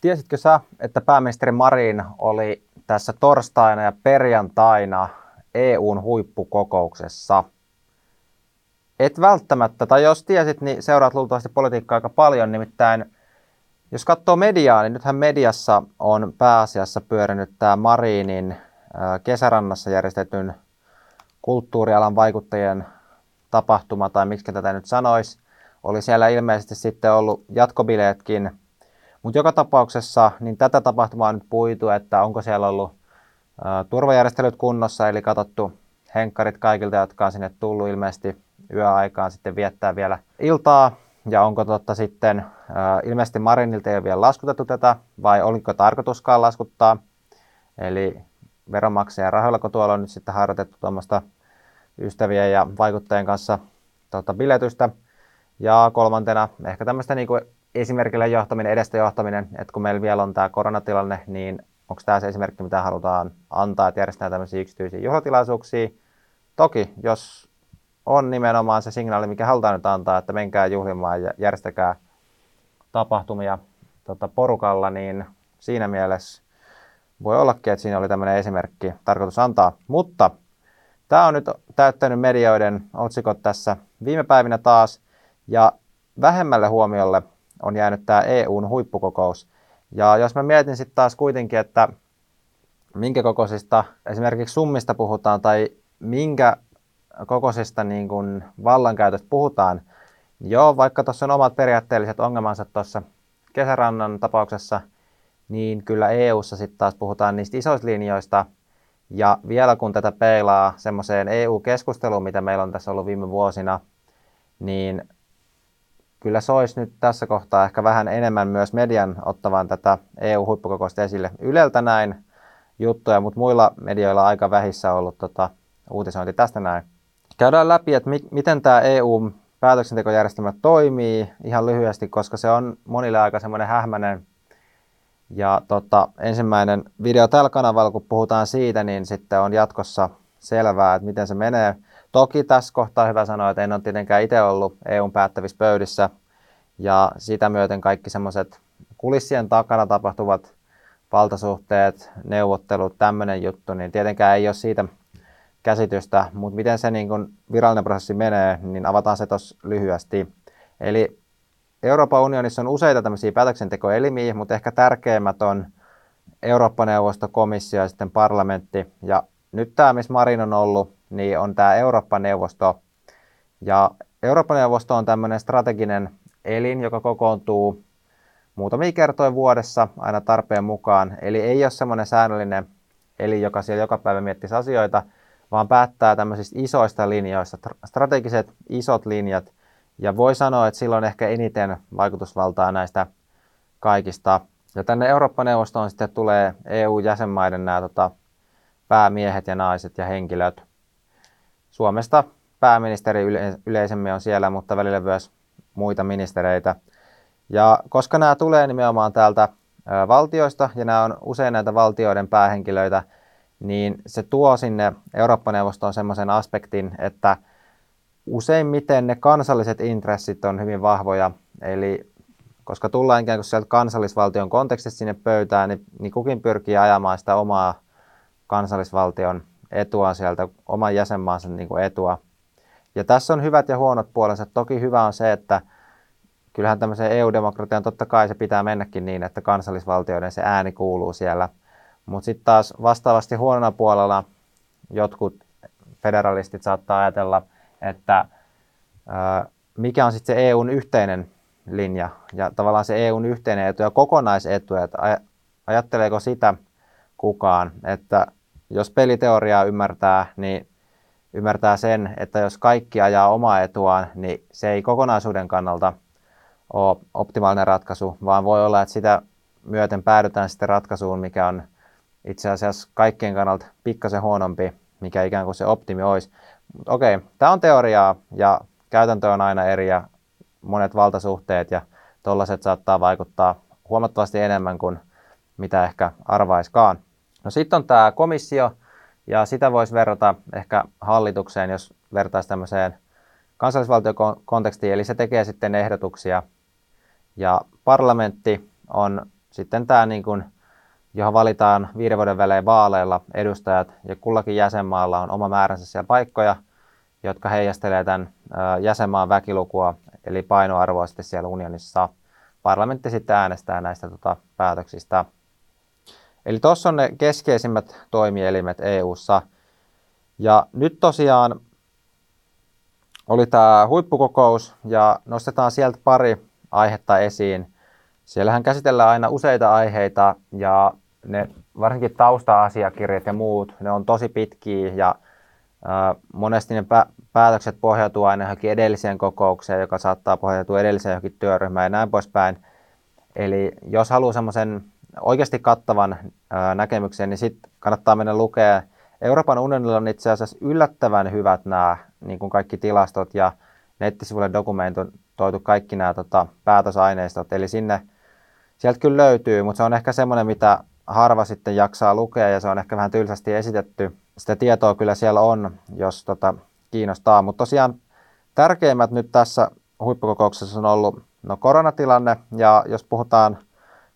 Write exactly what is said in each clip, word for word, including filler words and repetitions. Tiesitkö sä, että pääministeri Marin oli tässä torstaina ja perjantaina E U:n huippukokouksessa? Et välttämättä, tai jos tiesit, niin seuraat luultavasti politiikkaa aika paljon. Nimittäin, jos katsoo mediaa, niin nythän mediassa on pääasiassa pyörinyt tämä Marinin kesärannassa järjestetyn kulttuurialan vaikuttajien tapahtuma, tai miksi tätä nyt sanoisi. Oli siellä ilmeisesti sitten ollut jatkobileetkin. Mutta joka tapauksessa niin tätä tapahtumaa on nyt puitu, että onko siellä ollut ä, turvajärjestelyt kunnossa, eli katsottu henkkarit kaikilta, jotka on sinne tullut ilmeisesti yöaikaan sitten viettää vielä iltaa. Ja onko totta sitten, ä, ilmeisesti Marinilta ei ole vielä laskutettu tätä, vai oliko tarkoituskaan laskuttaa. Eli veronmaksajan rahoilla, kun tuolla on nyt sitten harjoitettu tuommoista ystävien ja vaikuttajien kanssa tota, biletystä. Ja kolmantena ehkä tämmöistä niin kuin esimerkillä johtaminen, edestä johtaminen, että kun meillä vielä on tämä koronatilanne, niin onko tämä se esimerkki, mitä halutaan antaa, että järjestetään tämmöisiä yksityisiä juhlatilaisuuksia. Toki, jos on nimenomaan se signaali, mikä halutaan nyt antaa, että menkää juhlimaan ja järjestäkää tapahtumia tota, porukalla, niin siinä mielessä voi ollakin, että siinä oli tämmöinen esimerkki tarkoitus antaa. Mutta tämä on nyt täyttänyt medioiden otsikot tässä viime päivinä taas, ja vähemmälle huomiolle on jäänyt tämä E U:n huippukokous. Ja jos mä mietin sitten taas kuitenkin, että minkä kokoisista esimerkiksi summista puhutaan tai minkä kokoisista niin kun vallankäytöstä puhutaan, niin joo, vaikka tuossa on omat periaatteelliset ongelmansa tuossa kesärannan tapauksessa, niin kyllä E U:ssa sitten taas puhutaan niistä isoista linjoista. Ja vielä kun tätä peilaa semmoiseen E U-keskusteluun, mitä meillä on tässä ollut viime vuosina, niin kyllä se olisi nyt tässä kohtaa ehkä vähän enemmän myös median ottavan tätä E U-huippukokousta esille. Yleltä näin juttuja, mutta muilla medioilla aika vähissä ollut tota, uutisointi tästä näin. Käydään läpi, että mi- miten tämä E U-päätöksentekojärjestelmä toimii ihan lyhyesti, koska se on monille aika semmoinen hähmäinen. Ja tota, ensimmäinen video tällä kanavalla, kun puhutaan siitä, niin sitten on jatkossa selvää, että miten se menee. Toki tässä kohtaa hyvä sanoa, että en ole tietenkään itse ollut E U:n päättävissä pöydissä, ja sitä myöten kaikki semmoiset kulissien takana tapahtuvat valtasuhteet, neuvottelut, tämmöinen juttu, niin tietenkään ei ole siitä käsitystä, mutta miten se niin kun virallinen prosessi menee, niin avataan se tuossa lyhyesti. Eli Euroopan unionissa on useita tämmöisiä päätöksentekoelimiä, mutta ehkä tärkeimmät on Eurooppa-neuvosto, komissio ja sitten parlamentti, ja nyt tämä, missä Marin on ollut, niin on tämä Eurooppa-neuvosto. Ja Eurooppa-neuvosto on tämmöinen strateginen elin, joka kokoontuu muutamia kertoja vuodessa aina tarpeen mukaan. Eli ei ole semmoinen säännöllinen elin, joka siellä joka päivä miettisi asioita, vaan päättää tämmöisistä isoista linjoista, strategiset isot linjat. Ja voi sanoa, että silloin ehkä eniten vaikutusvaltaa näistä kaikista. Ja tänne Eurooppa-neuvostoon sitten tulee E U-jäsenmaiden nämä tota, päämiehet ja naiset ja henkilöt. Suomesta pääministeri yleisemmin on siellä, mutta välillä myös muita ministereitä. Ja koska nämä tulee nimenomaan täältä valtioista, ja nämä on usein näitä valtioiden päähenkilöitä, niin se tuo sinne Eurooppa-neuvostoon semmoisen aspektin, että useimmiten ne kansalliset intressit on hyvin vahvoja. Eli koska tullaan ikään kuin sieltä kansallisvaltion kontekstista sinne pöytään, niin, niin kukin pyrkii ajamaan sitä omaa kansallisvaltion etua sieltä, oman jäsenmaansa niin kuin etua. Ja tässä on hyvät ja huonot puolensa. Toki hyvä on se, että kyllähän tämmöiseen E U-demokratiaan totta kai se pitää mennäkin niin, että kansallisvaltioiden se ääni kuuluu siellä. Mutta sitten taas vastaavasti huonona puolella jotkut federalistit saattaa ajatella, että ää, mikä on sitten se E U:n yhteinen linja ja tavallaan se E U:n yhteinen etu ja kokonaisetu. Että ajatteleeko sitä kukaan, että jos peliteoriaa ymmärtää, niin ymmärtää sen, että jos kaikki ajaa omaa etuaan, niin se ei kokonaisuuden kannalta ole optimaalinen ratkaisu, vaan voi olla, että sitä myöten päädytään sitten ratkaisuun, mikä on itse asiassa kaikkien kannalta pikkasen huonompi, mikä ikään kuin se optimi olisi. Mutta okei, tämä on teoriaa ja käytäntö on aina eri ja monet valtasuhteet ja tollaiset saattaa vaikuttaa huomattavasti enemmän kuin mitä ehkä arvaiskaan. No sitten on tämä komissio, ja sitä voisi verrata ehkä hallitukseen, jos vertaisi tämmöiseen kansallisvaltiokontekstiin, eli se tekee sitten ehdotuksia. Ja parlamentti on Sitten tämä, niin kuin, johon valitaan viiden vuoden välein vaaleilla edustajat, ja kullakin jäsenmaalla on oma määränsä siellä paikkoja, jotka heijastelee tämän jäsenmaan väkilukua, eli painoarvoa sitten siellä unionissa. Parlamentti sitten äänestää näistä tota, päätöksistä. Eli tuossa on ne keskeisimmät toimielimet E U:ssa. Ja nyt tosiaan oli tämä huippukokous, ja nostetaan sieltä pari aihetta esiin. Siellähän käsitellään aina useita aiheita, ja ne varsinkin tausta-asiakirjat ja muut, ne on tosi pitkiä, ja ää, monesti ne pä- päätökset pohjautuu aina johonkin edelliseen kokoukseen, joka saattaa pohjautua edelliseen johonkin työryhmään ja näin poispäin. Eli jos haluaa semmoisen oikeasti kattavan ää, näkemyksen, niin sitten kannattaa mennä lukea. Euroopan unionilla on itse asiassa yllättävän hyvät nämä niin kuin kaikki tilastot ja nettisivuille dokumentoitu kaikki nämä tota, päätösaineistot. Eli sinne, sieltä kyllä löytyy, mutta se on ehkä semmoinen, mitä harva sitten jaksaa lukea ja se on ehkä vähän tylsästi esitetty. Sitä tietoa kyllä siellä on, jos tota, kiinnostaa. Mutta tosiaan tärkeimmät nyt tässä huippukokouksessa on ollut no, koronatilanne ja jos puhutaan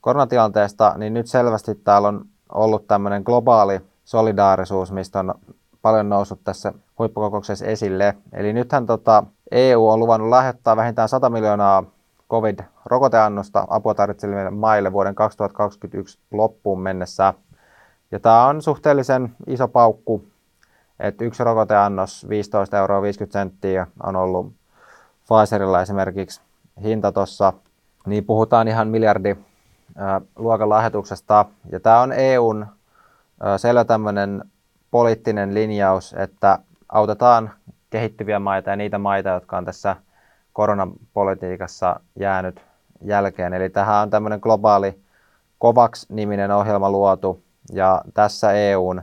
koronatilanteesta, niin nyt selvästi täällä on ollut tämmöinen globaali solidaarisuus, mistä on paljon noussut tässä huippukokouksessa esille. Eli nythän tota, E U on luvannut lahjoittaa vähintään sata miljoonaa covid-rokoteannosta apua tarvitseville maille vuoden kaksituhattakaksikymmentäyksi loppuun mennessä. Ja tämä on suhteellisen iso paukku, että yksi rokoteannos viisitoista euroa viisikymmentä senttiä on ollut Pfizerilla esimerkiksi hinta tuossa. Niin puhutaan ihan miljardi äh, luokan lahjoituksesta. Ja tämä on E U:n selvä tämmöinen poliittinen linjaus, että autetaan kehittyviä maita ja niitä maita, jotka on tässä koronapolitiikassa jäänyt jälkeen. Eli tähän on tämmöinen globaali COVAX-niminen ohjelma luotu ja tässä E U:n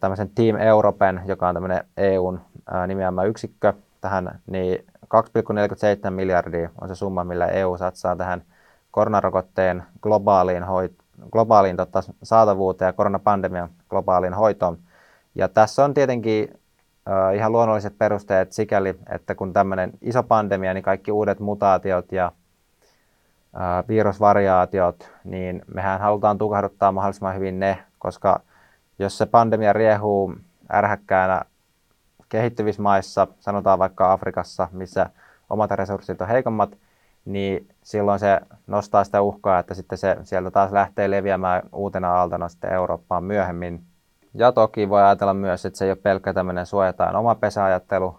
tämmöisen Team Europen, joka on tämmöinen E U:n nimeämä yksikkö tähän, niin kaksi pilkku neljäkymmentäseitsemän miljardia on se summa, millä E U satsaa tähän koronarokotteen globaaliin hoitoon. globaaliin totta, saatavuuteen ja koronapandemian globaaliin hoitoon. Ja tässä on tietenkin äh, ihan luonnolliset perusteet sikäli, että kun tämmöinen iso pandemia, niin kaikki uudet mutaatiot ja äh, virusvariaatiot, niin mehän halutaan tukahduttaa mahdollisimman hyvin ne, koska jos se pandemia riehuu ärhäkkäänä kehittyvissä maissa, sanotaan vaikka Afrikassa, missä omat resurssit on heikommat, niin silloin se nostaa sitä uhkaa, että sitten se sieltä taas lähtee leviämään uutena aaltona sitten Eurooppaan myöhemmin. Ja toki voi ajatella myös, että se ei ole pelkkä tämmöinen suojataan oma pesäajattelu,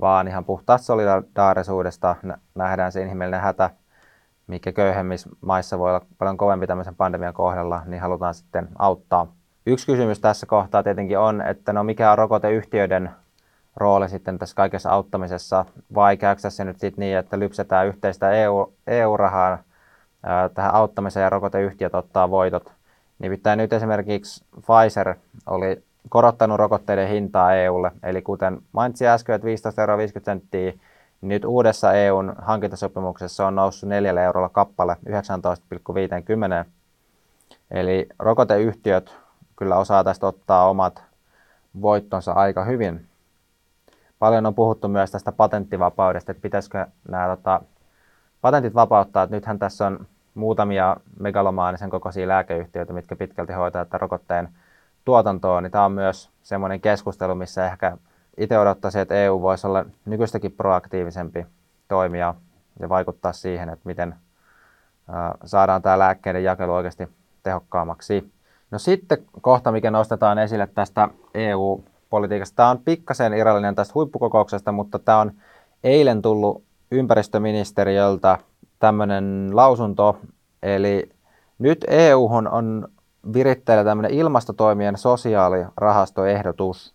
vaan ihan puhtaasta solidaarisuudesta nähdään se inhimillinen hätä, mikä köyhemmissä maissa voi olla paljon kovempi tämmöisen pandemian kohdalla, niin halutaan sitten auttaa. Yksi kysymys tässä kohtaa tietenkin on, että no mikä on rokoteyhtiöiden rooli sitten tässä kaikessa auttamisessa, vai käykö se nyt sitten niin, että lypsetään yhteistä E U-rahaa ää, tähän auttamiseen ja rokoteyhtiöt ottaa voitot. Nimittäin nyt esimerkiksi Pfizer oli korottanut rokotteiden hintaa E U:lle, eli kuten mainitsin äsken, että viisitoista euroa viisikymmentä senttiä, niin nyt uudessa E U:n hankintasopimuksessa on noussut neljällä eurolla kappale yhdeksäntoista pilkku viisikymmentä. Eli rokoteyhtiöt kyllä osaa tästä ottaa omat voittonsa aika hyvin. Paljon on puhuttu myös tästä patenttivapaudesta, että pitäisikö nämä tota, patentit vapauttaa. Että nythän tässä on muutamia megalomaanisen kokoisia lääkeyhtiöitä, mitkä pitkälti hoitaa tätä rokotteen tuotantoa. Niin tämä on myös semmoinen keskustelu, missä ehkä itse odottaisin, että E U voisi olla nykyistäkin proaktiivisempi toimija ja vaikuttaa siihen, että miten saadaan tämä lääkkeiden jakelu oikeasti tehokkaammaksi. No sitten kohta, mikä nostetaan esille tästä E U politiikasta. Tämä on pikkasen irrallinen tästä huippukokouksesta, mutta tämä on eilen tullut ympäristöministeriöltä tämmöinen lausunto. Eli nyt E U:hun on viritteillä tämmöinen ilmastotoimien sosiaalirahastoehdotus.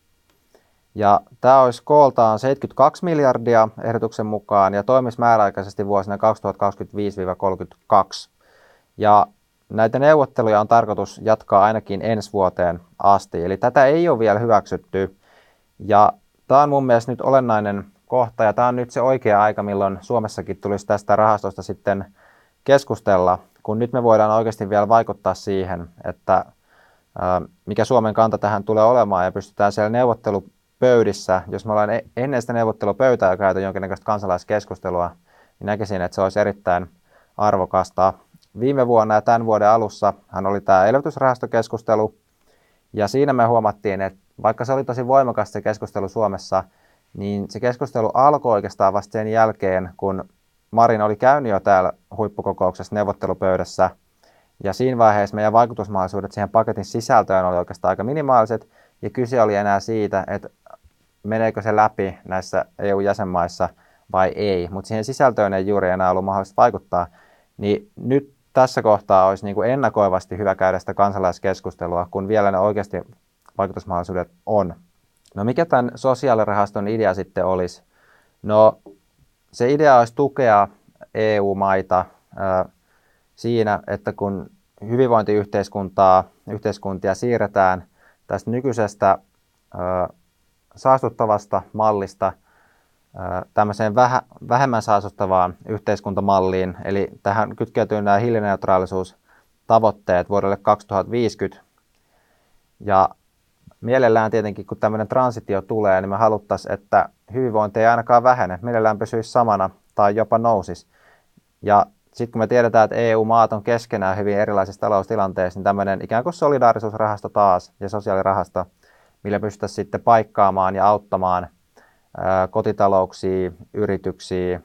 Ja tämä olisi kooltaan seitsemänkymmentäkaksi miljardia ehdotuksen mukaan ja toimisi määräaikaisesti vuosina kaksituhattakaksikymmentäviisi kolmekymmentäkaksi. Ja näitä neuvotteluja on tarkoitus jatkaa ainakin ensi vuoteen asti, eli tätä ei ole vielä hyväksytty. Ja tämä on mun mielestä nyt olennainen kohta, ja tämä on nyt se oikea aika, milloin Suomessakin tulisi tästä rahastosta sitten keskustella, kun nyt me voidaan oikeasti vielä vaikuttaa siihen, että mikä Suomen kanta tähän tulee olemaan, ja pystytään siellä neuvottelupöydissä, jos me ollaan ennen sitä neuvottelupöytää ja käytä jonkinnäköistä kansalaiskeskustelua, niin näkisin, että se olisi erittäin arvokasta. viime vuonna ja tämän vuoden alussa hän oli tämä elvytysrahastokeskustelu, ja siinä me huomattiin, että vaikka se oli tosi voimakas se keskustelu Suomessa, niin se keskustelu alkoi oikeastaan vasta sen jälkeen, kun Marin oli käynyt jo täällä huippukokouksessa neuvottelupöydässä, ja siinä vaiheessa meidän vaikutusmahdollisuudet siihen paketin sisältöön oli oikeastaan aika minimaaliset, ja kyse oli enää siitä, että meneekö se läpi näissä E U-jäsenmaissa vai ei, mutta siihen sisältöön ei juuri enää ollut mahdollista vaikuttaa, niin nyt tässä kohtaa olisi niin kuin ennakoivasti hyvä käydä sitä kansalaiskeskustelua, kun vielä ne oikeasti vaikutusmahdollisuudet on. No mikä tämän sosiaalirahaston idea sitten olisi? No se idea olisi tukea E U-maita ää, siinä, että kun hyvinvointiyhteiskuntaa, yhteiskuntia siirretään tästä nykyisestä ää, saastuttavasta mallista tämmöiseen vähä, vähemmän saastuttavaan yhteiskuntamalliin, eli tähän kytkeytyy nämä hiilineutraalisuustavoitteet vuodelle kaksituhattaviisikymmentä. Ja mielellään tietenkin, kun tämmöinen transitio tulee, niin me haluttaisiin, että hyvinvointi ei ainakaan vähene, mielellään pysyisi samana tai jopa nousisi. Ja sitten kun me tiedetään, että E U-maat on keskenään hyvin erilaisissa taloustilanteissa, niin tämmöinen ikään kuin solidaarisuusrahasto taas ja sosiaalirahasto, millä pystyttäisiin sitten paikkaamaan ja auttamaan kotitalouksia, yrityksiä.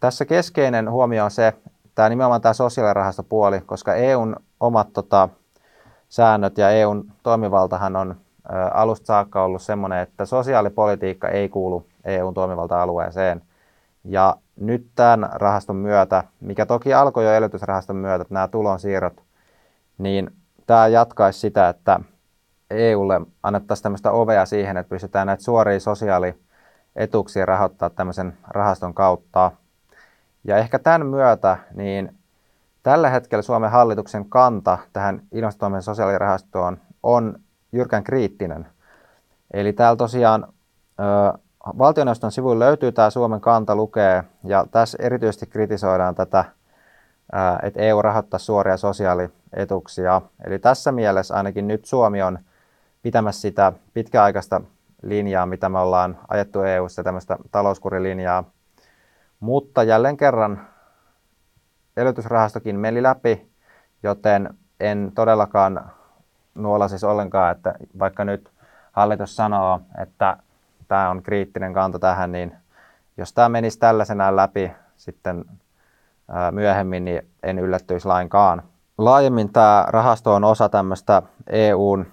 Tässä keskeinen huomio on se, tämä nimenomaan tämä sosiaalirahastopuoli, koska E U:n omat tota, säännöt ja E U:n toimivaltahan on ä, alusta saakka ollut sellainen, että sosiaalipolitiikka ei kuulu E U:n toimivalta-alueeseen. Ja nyt tämän rahaston myötä, mikä toki alkoi jo elvytysrahaston myötä, nämä tulonsiirrot, niin tämä jatkaisi sitä, että E U:lle annettaisiin tämmöistä ovea siihen, että pystytään näitä suoria sosiaali etuuksia rahoittaa tämmöisen rahaston kautta. Ja ehkä tämän myötä, niin tällä hetkellä Suomen hallituksen kanta tähän ilmastotoimien sosiaalirahastoon on jyrkän kriittinen. Eli täällä tosiaan ö, valtioneuvoston sivuilla löytyy tämä Suomen kanta lukee, ja tässä erityisesti kritisoidaan tätä, ö, että E U rahoittaa suoria sosiaalietuuksia. Eli tässä mielessä ainakin nyt Suomi on pitämässä sitä pitkäaikaista linjaa, mitä me ollaan ajettu E U:ssa, tämmöistä talouskurilinjaa. Mutta jälleen kerran elvytysrahastokin meni läpi, joten en todellakaan nuola siis ollenkaan, että vaikka nyt hallitus sanoo, että tämä on kriittinen kanta tähän, niin jos tämä menisi tällaisenaan läpi sitten myöhemmin, niin en yllättyisi lainkaan. Laajemmin tämä rahasto on osa tämmöistä E U:n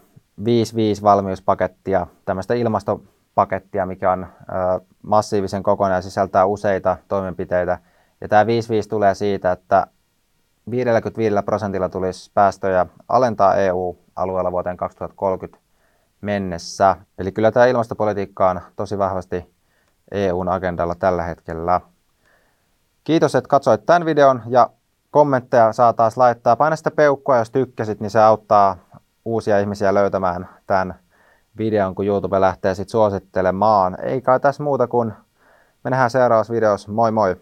viisi viisi valmiuspakettia, tämmöistä ilmastopakettia, mikä on ö, massiivisen kokoinen ja sisältää useita toimenpiteitä. Ja tämä viisi viisi tulee siitä, että viisikymmentäviisi prosentilla tulisi päästöjä alentaa E U-alueella vuoteen kaksituhattakolmekymmentä mennessä. Eli kyllä tämä ilmastopolitiikka on tosi vahvasti E U:n agendalla tällä hetkellä. Kiitos, että katsoit tämän videon ja kommentteja saa taas laittaa. Paina sitä peukkua, jos tykkäsit, niin se auttaa uusia ihmisiä löytämään tämän videon, kun YouTube lähtee sitten suosittelemaan. Ei kai tässä muuta kuin me nähdään seuraavassa videossa. Moi moi!